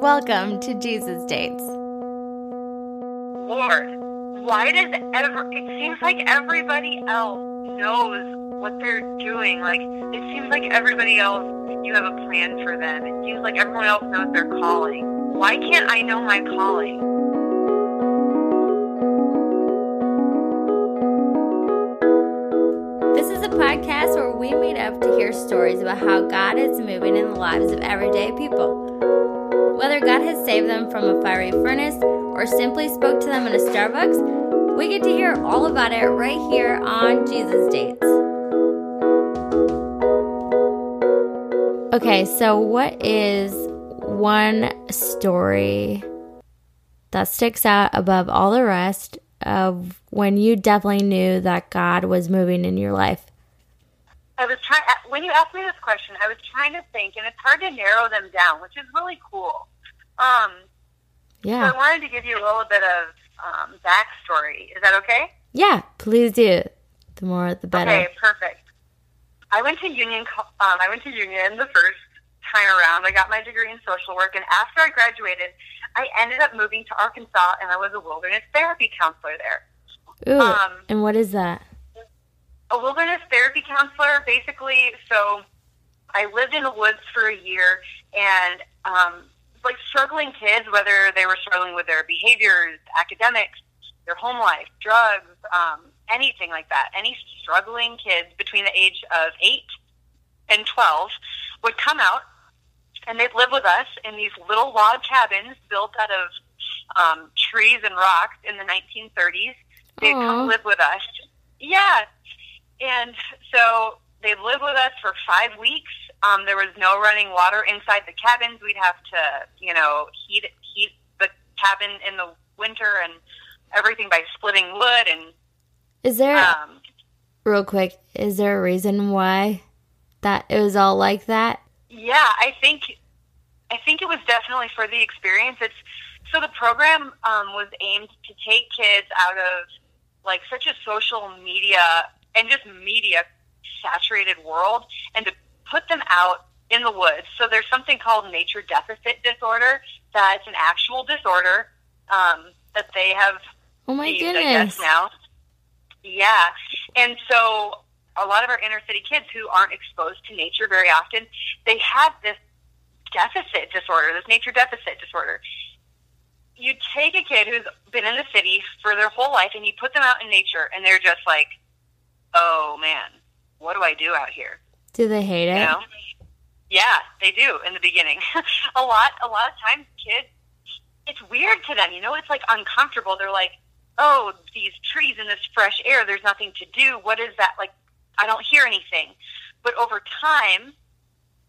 Welcome to Jesus Dates. Lord, why does it seems like everybody else knows what they're doing. Like, it seems like everybody else, you have a plan for them. It seems like everyone else knows their calling. Why can't I know my calling? This is a podcast where we meet up to hear stories about how God is moving in the lives of everyday people. Whether God has saved them from a fiery furnace or simply spoke to them in a Starbucks, we get to hear all about it right here on Jesus Dates. Okay, so what is one story that sticks out above all the rest of when you definitely knew that God was moving in your life? When you asked me this question, I was trying to think, and it's hard to narrow them down, which is really cool. So I wanted to give you a little bit of backstory. Is that okay? Yeah, please do. The more, the better. Okay, perfect. I went to Union the first time around. I got my degree in social work, and after I graduated, I ended up moving to Arkansas, and I was a wilderness therapy counselor there. Ooh, and what is that? A wilderness therapy counselor, basically. So I lived in the woods for a year, and like struggling kids, whether they were struggling with their behaviors, academics, their home life, drugs, anything like that. Any struggling kids between the age of 8 and 12 would come out, and they'd live with us in these little log cabins built out of trees and rocks in the 1930s. They'd come live with us. Yeah. And so they lived with us for 5 weeks. There was no running water inside the cabins. We'd have to, heat the cabin in the winter and everything by splitting wood. And is there, real quick, is there a reason why that it was all like that? Yeah, I think it was definitely for the experience. So the program was aimed to take kids out of like such a social media and just media-saturated world, and to put them out in the woods. So there's something called nature deficit disorder, that's an actual disorder that they have. Oh, my goodness. Now. Yeah. And so a lot of our inner-city kids who aren't exposed to nature very often, they have this deficit disorder, this nature deficit disorder. You take a kid who's been in the city for their whole life, and you put them out in nature, and they're just like, oh, man, what do I do out here? Do they hate it? Yeah, they do in the beginning. A lot of times, kids, it's weird to them. It's like uncomfortable. They're like, oh, these trees and this fresh air, there's nothing to do. What is that? Like, I don't hear anything. But over time,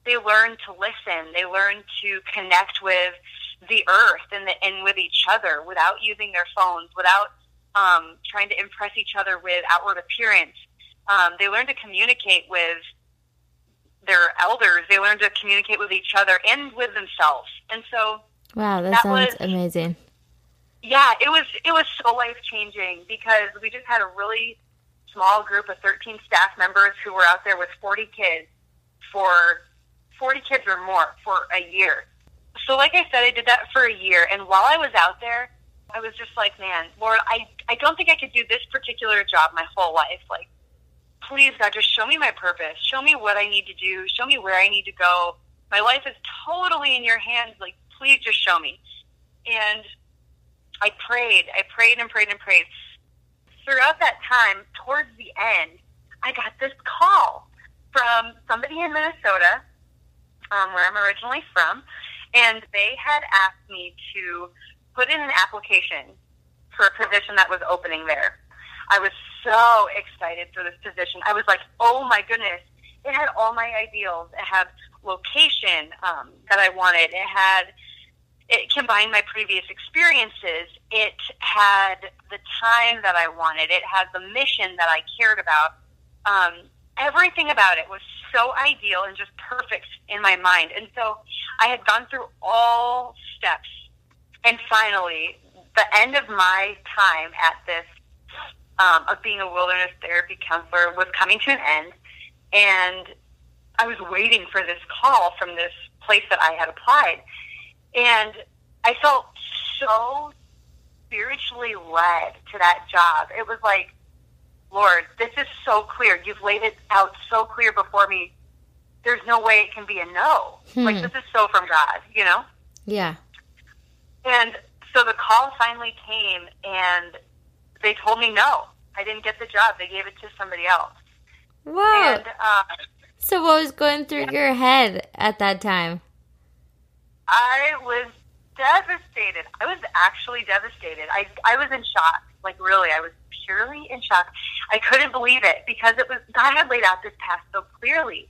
they learn to listen. They learn to connect with the earth and with each other without using their phones, without trying to impress each other with outward appearance. They learn to communicate with their elders. They learn to communicate with each other and with themselves. And so, wow, that sounds amazing. Yeah, it was so life changing because we just had a really small group of 13 staff members who were out there with 40 kids or more for a year. So, like I said, I did that for a year, and while I was out there, I was just like, man, Lord, I don't think I could do this particular job my whole life. Like, please, God, just show me my purpose. Show me what I need to do. Show me where I need to go. My life is totally in your hands. Like, please just show me. And I prayed. Throughout that time, towards the end, I got this call from somebody in Minnesota, where I'm originally from, and they had asked me to put in an application for a position that was opening there. I was so excited for this position. I was like, oh my goodness. It had all my ideals. It had location that I wanted. It combined my previous experiences. It had the time that I wanted. It had the mission that I cared about. Everything about it was so ideal and just perfect in my mind. And so I had gone through all steps. And finally, the end of my time at this, of being a wilderness therapy counselor, was coming to an end, and I was waiting for this call from this place that I had applied. And I felt so spiritually led to that job. It was like, Lord, this is so clear. You've laid it out so clear before me. There's no way it can be a no. Like, this is so from God, you know? Yeah. And so the call finally came, and they told me no. I didn't get the job. They gave it to somebody else. Wow. And, so what was going through your head at that time? I was devastated. I was actually devastated. I was in shock. Like, really, I was purely in shock. I couldn't believe it, because it was, God had laid out this path so clearly.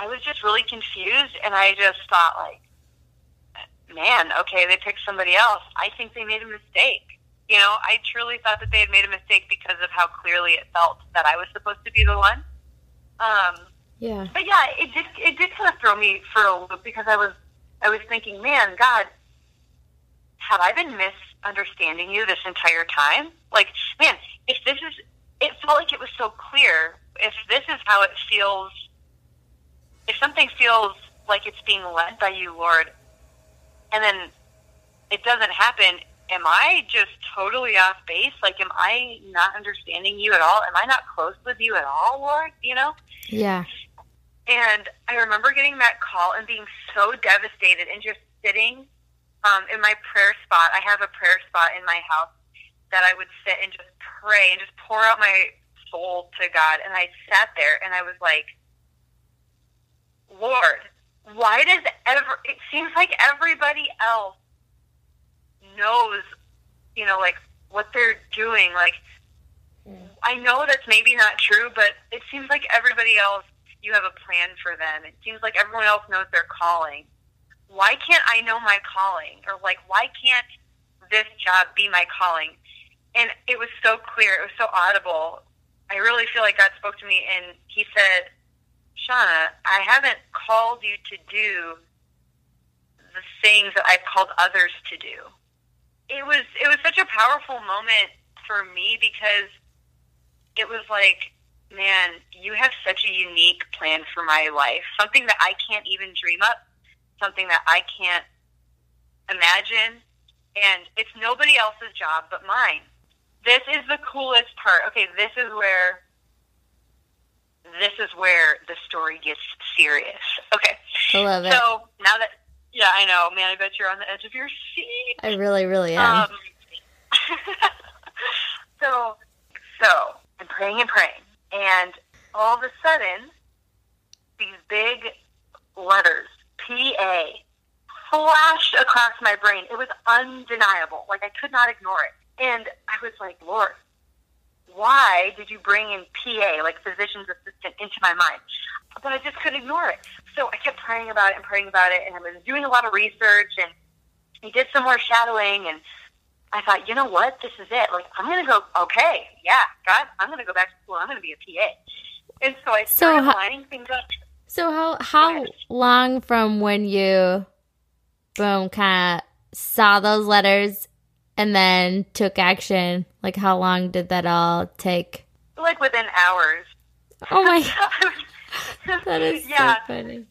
I was just really confused, and I just thought, like, man, okay, they picked somebody else. I think they made a mistake. You know, I truly thought that they had made a mistake because of how clearly it felt that I was supposed to be the one. Yeah. But yeah, it did kind of throw me for a loop, because I was thinking, man, God, have I been misunderstanding you this entire time? Like, man, it felt like it was so clear. If this is how it feels, if something feels like it's being led by you, Lord, and then it doesn't happen, am I just totally off base? Like, am I not understanding you at all? Am I not close with you at all, Lord? You know? Yeah. And I remember getting that call and being so devastated, and just sitting in my prayer spot. I have a prayer spot in my house that I would sit and just pray and just pour out my soul to God. And I sat there, and I was like, Lord, why does it seems like everybody else knows, you know, like, what they're doing. Like, I know that's maybe not true, but it seems like everybody else, you have a plan for them. It seems like everyone else knows their calling. Why can't I know my calling? Or, like, why can't this job be my calling? And it was so clear. It was so audible. I really feel like God spoke to me, and he said, Shauna, I haven't called you to do the things that I've called others to do. It was such a powerful moment for me, because it was like, man, you have such a unique plan for my life, something that I can't even dream up, something that I can't imagine, and it's nobody else's job but mine. This is the coolest part. Okay, this is where the story gets serious. Okay. I love it. So now that, yeah, I know, man, I bet you're on the edge of your seat. I really, really am. So I'm praying and praying. And all of a sudden, these big letters, PA, flashed across my brain. It was undeniable. Like, I could not ignore it. And I was like, Lord, why did you bring in PA, like physician's assistant, into my mind? But I just couldn't ignore it. So I kept praying about it and praying about it, and I was doing a lot of research, and I did some more shadowing, and I thought, you know what, this is it. Like, I'm going to go, okay, yeah, God, I'm going to go back to school. I'm going to be a PA. And so I started lining things up. So how long from when you, boom, kind of saw those letters and then took action, like, how long did that all take? Like, within hours. Oh, my God. That is so funny.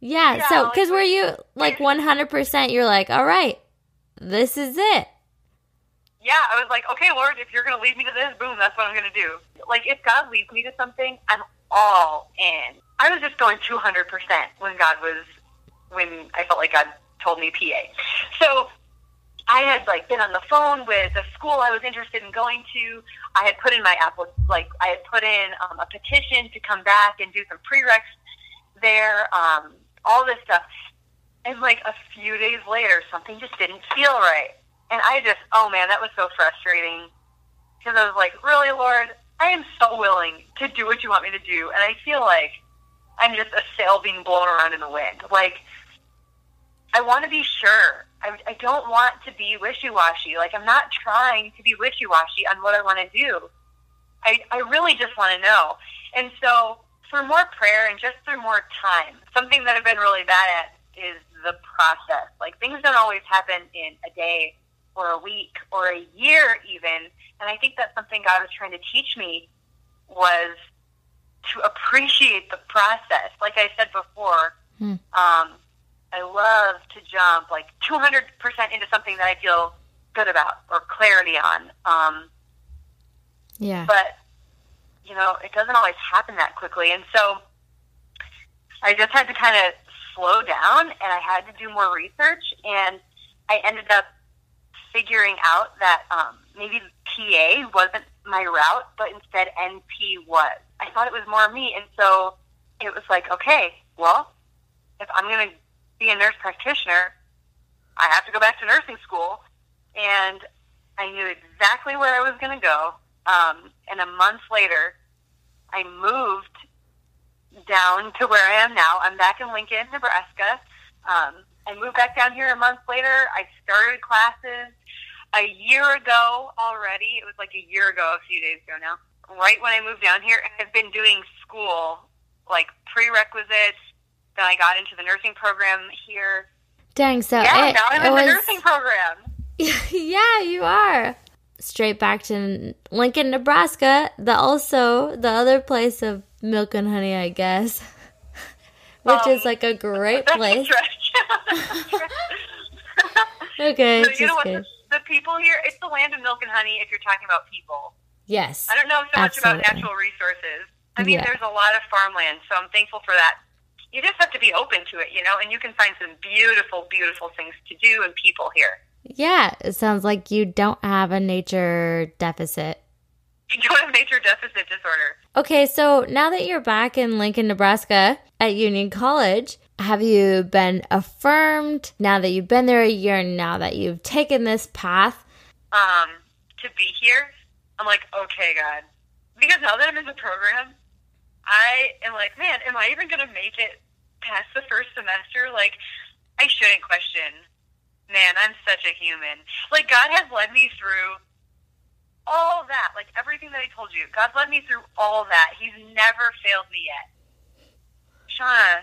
Yeah, so, because were you, like, 100%, you're like, all right, this is it. Yeah, I was like, okay, Lord, if you're going to lead me to this, boom, that's what I'm going to do. Like, if God leads me to something, I'm all in. I was just going 200% when I felt like God told me PA. So I had, like, been on the phone with the school I was interested in going to. I had put in a petition to come back and do some prereqs there, all this stuff. And, like, a few days later, something just didn't feel right. And I just, oh, man, that was so frustrating, because I was like, really, Lord, I am so willing to do what you want me to do. And I feel like I'm just a sail being blown around in the wind. Like, I want to be sure. I don't want to be wishy-washy. Like, I'm not trying to be wishy-washy on what I want to do. I really just want to know. And so through more prayer and just through more time, something that I've been really bad at is the process. Like, things don't always happen in a day or a week or a year even. And I think that's something God was trying to teach me, was to appreciate the process. Like I said before, I love to jump like 200% into something that I feel good about or clarity on. Yeah. But, you know, it doesn't always happen that quickly. And so I just had to kind of slow down, and I had to do more research. And I ended up figuring out that maybe PA wasn't my route, but instead NP was. I thought it was more me. And so it was like, okay, well, if I'm going to be a nurse practitioner, I have to go back to nursing school. And I knew exactly where I was going to go. And a month later, I moved down to where I am now. I'm back in Lincoln, Nebraska. I moved back down here a month later. I started classes a year ago already. It was like a year ago, a few days ago now, right when I moved down here. And I've been doing school, like prerequisites. Then I got into the nursing program here. Dang, so yeah, now I'm in the nursing program. Yeah, you are. Straight back to Lincoln, Nebraska, the other place of milk and honey, I guess, which is like a great place. Okay, so you know what, the people here, it's the land of milk and honey if you're talking about people. Yes, I don't know so much about natural resources. I mean, there's a lot of farmland, so I'm thankful for that. You just have to be open to it, you know, and you can find some beautiful, beautiful things to do and people here. Yeah, it sounds like you don't have a nature deficit. You don't have nature deficit disorder. Okay, so now that you're back in Lincoln, Nebraska at Union College, have you been affirmed now that you've been there a year, now that you've taken this path? To be here, I'm like, okay, God. Because now that I'm in the program, I am like, man, am I even going to make it past the first semester? Like, I shouldn't question. Man, I'm such a human. Like, God has led me through all that. Like, everything that I told you, God's led me through all that. He's never failed me yet. Shauna,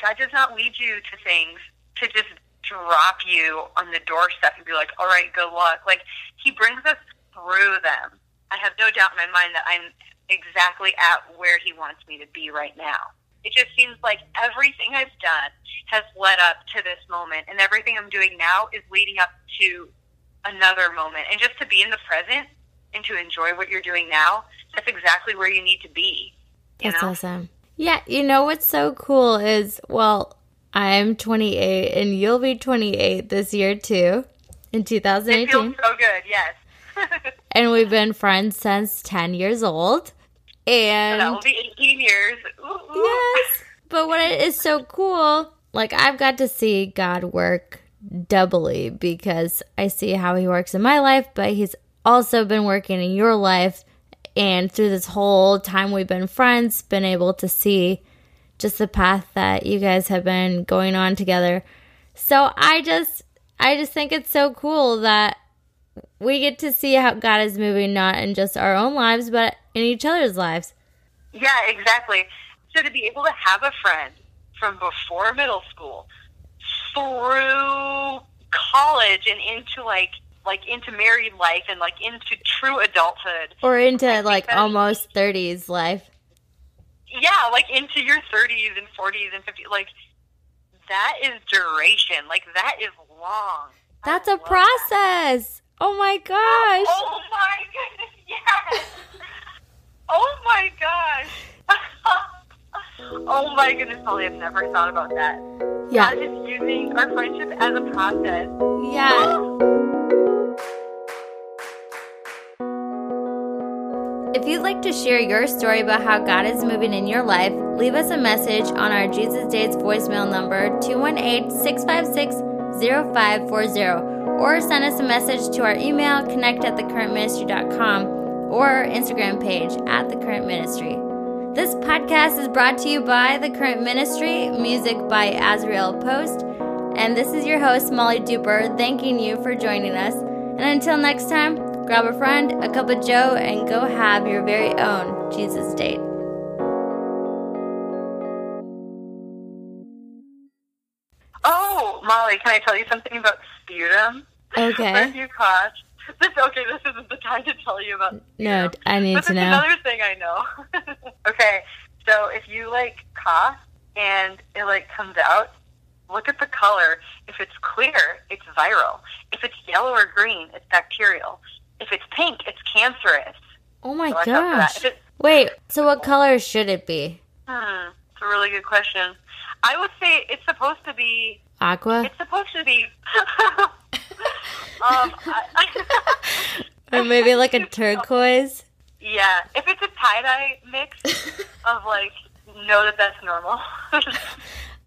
God does not lead you to things to just drop you on the doorstep and be like, all right, good luck. Like, He brings us through them. I have no doubt in my mind that I'm exactly at where He wants me to be right now. It just seems like everything I've done has led up to this moment, and everything I'm doing now is leading up to another moment. And just to be in the present and to enjoy what you're doing now, that's exactly where you need to be. That's awesome. Yeah, you know what's so cool is, well, I'm 28, and you'll be 28 this year too, in 2018. It feels so good, yes. And we've been friends since 10 years old. And that will be 18 years. Ooh. Yes. But what is so cool, like, I've got to see God work doubly, because I see how He works in my life, but He's also been working in your life. And through this whole time we've been friends, been able to see just the path that you guys have been going on together. So I just think it's so cool that we get to see how God is moving, not in just our own lives, but in each other's lives. Yeah, exactly. So to be able to have a friend from before middle school through college and into like into married life and like into true adulthood. Or into like almost 30s life. Yeah, like into your 30s and 40s and 50s. Like, that is duration. Like, that is long. That's a process. That. Oh my gosh. Oh my goodness, yes. Oh my gosh. Oh my goodness, Holly, I've never thought about that. Yeah. God is using our friendship as a process. Yeah. If you'd like to share your story about how God is moving in your life, leave us a message on our Jesus Dates voicemail number 218-656-0540. Or send us a message to our email, connect@thecurrentministry.com, or our Instagram page, @thecurrentministry. This podcast is brought to you by The Current Ministry, music by Azrael Post, and this is your host, Molly Duper, thanking you for joining us. And until next time, grab a friend, a cup of joe, and go have your very own Jesus date. Molly, can I tell you something about sputum? Okay. Where you caught? This isn't the time to tell you about sputum. No, I need to know. This is another thing I know. Okay, so if you, cough and it, comes out, Look at the color. If it's clear, it's viral. If it's yellow or green, it's bacterial. If it's pink, it's cancerous. Oh my gosh. Wait, so what color should it be? It's a really good question. I would say it's supposed to be... Aqua? It's supposed to be... Or maybe like a turquoise? Yeah. If it's a tie-dye mix of like, know that that's normal.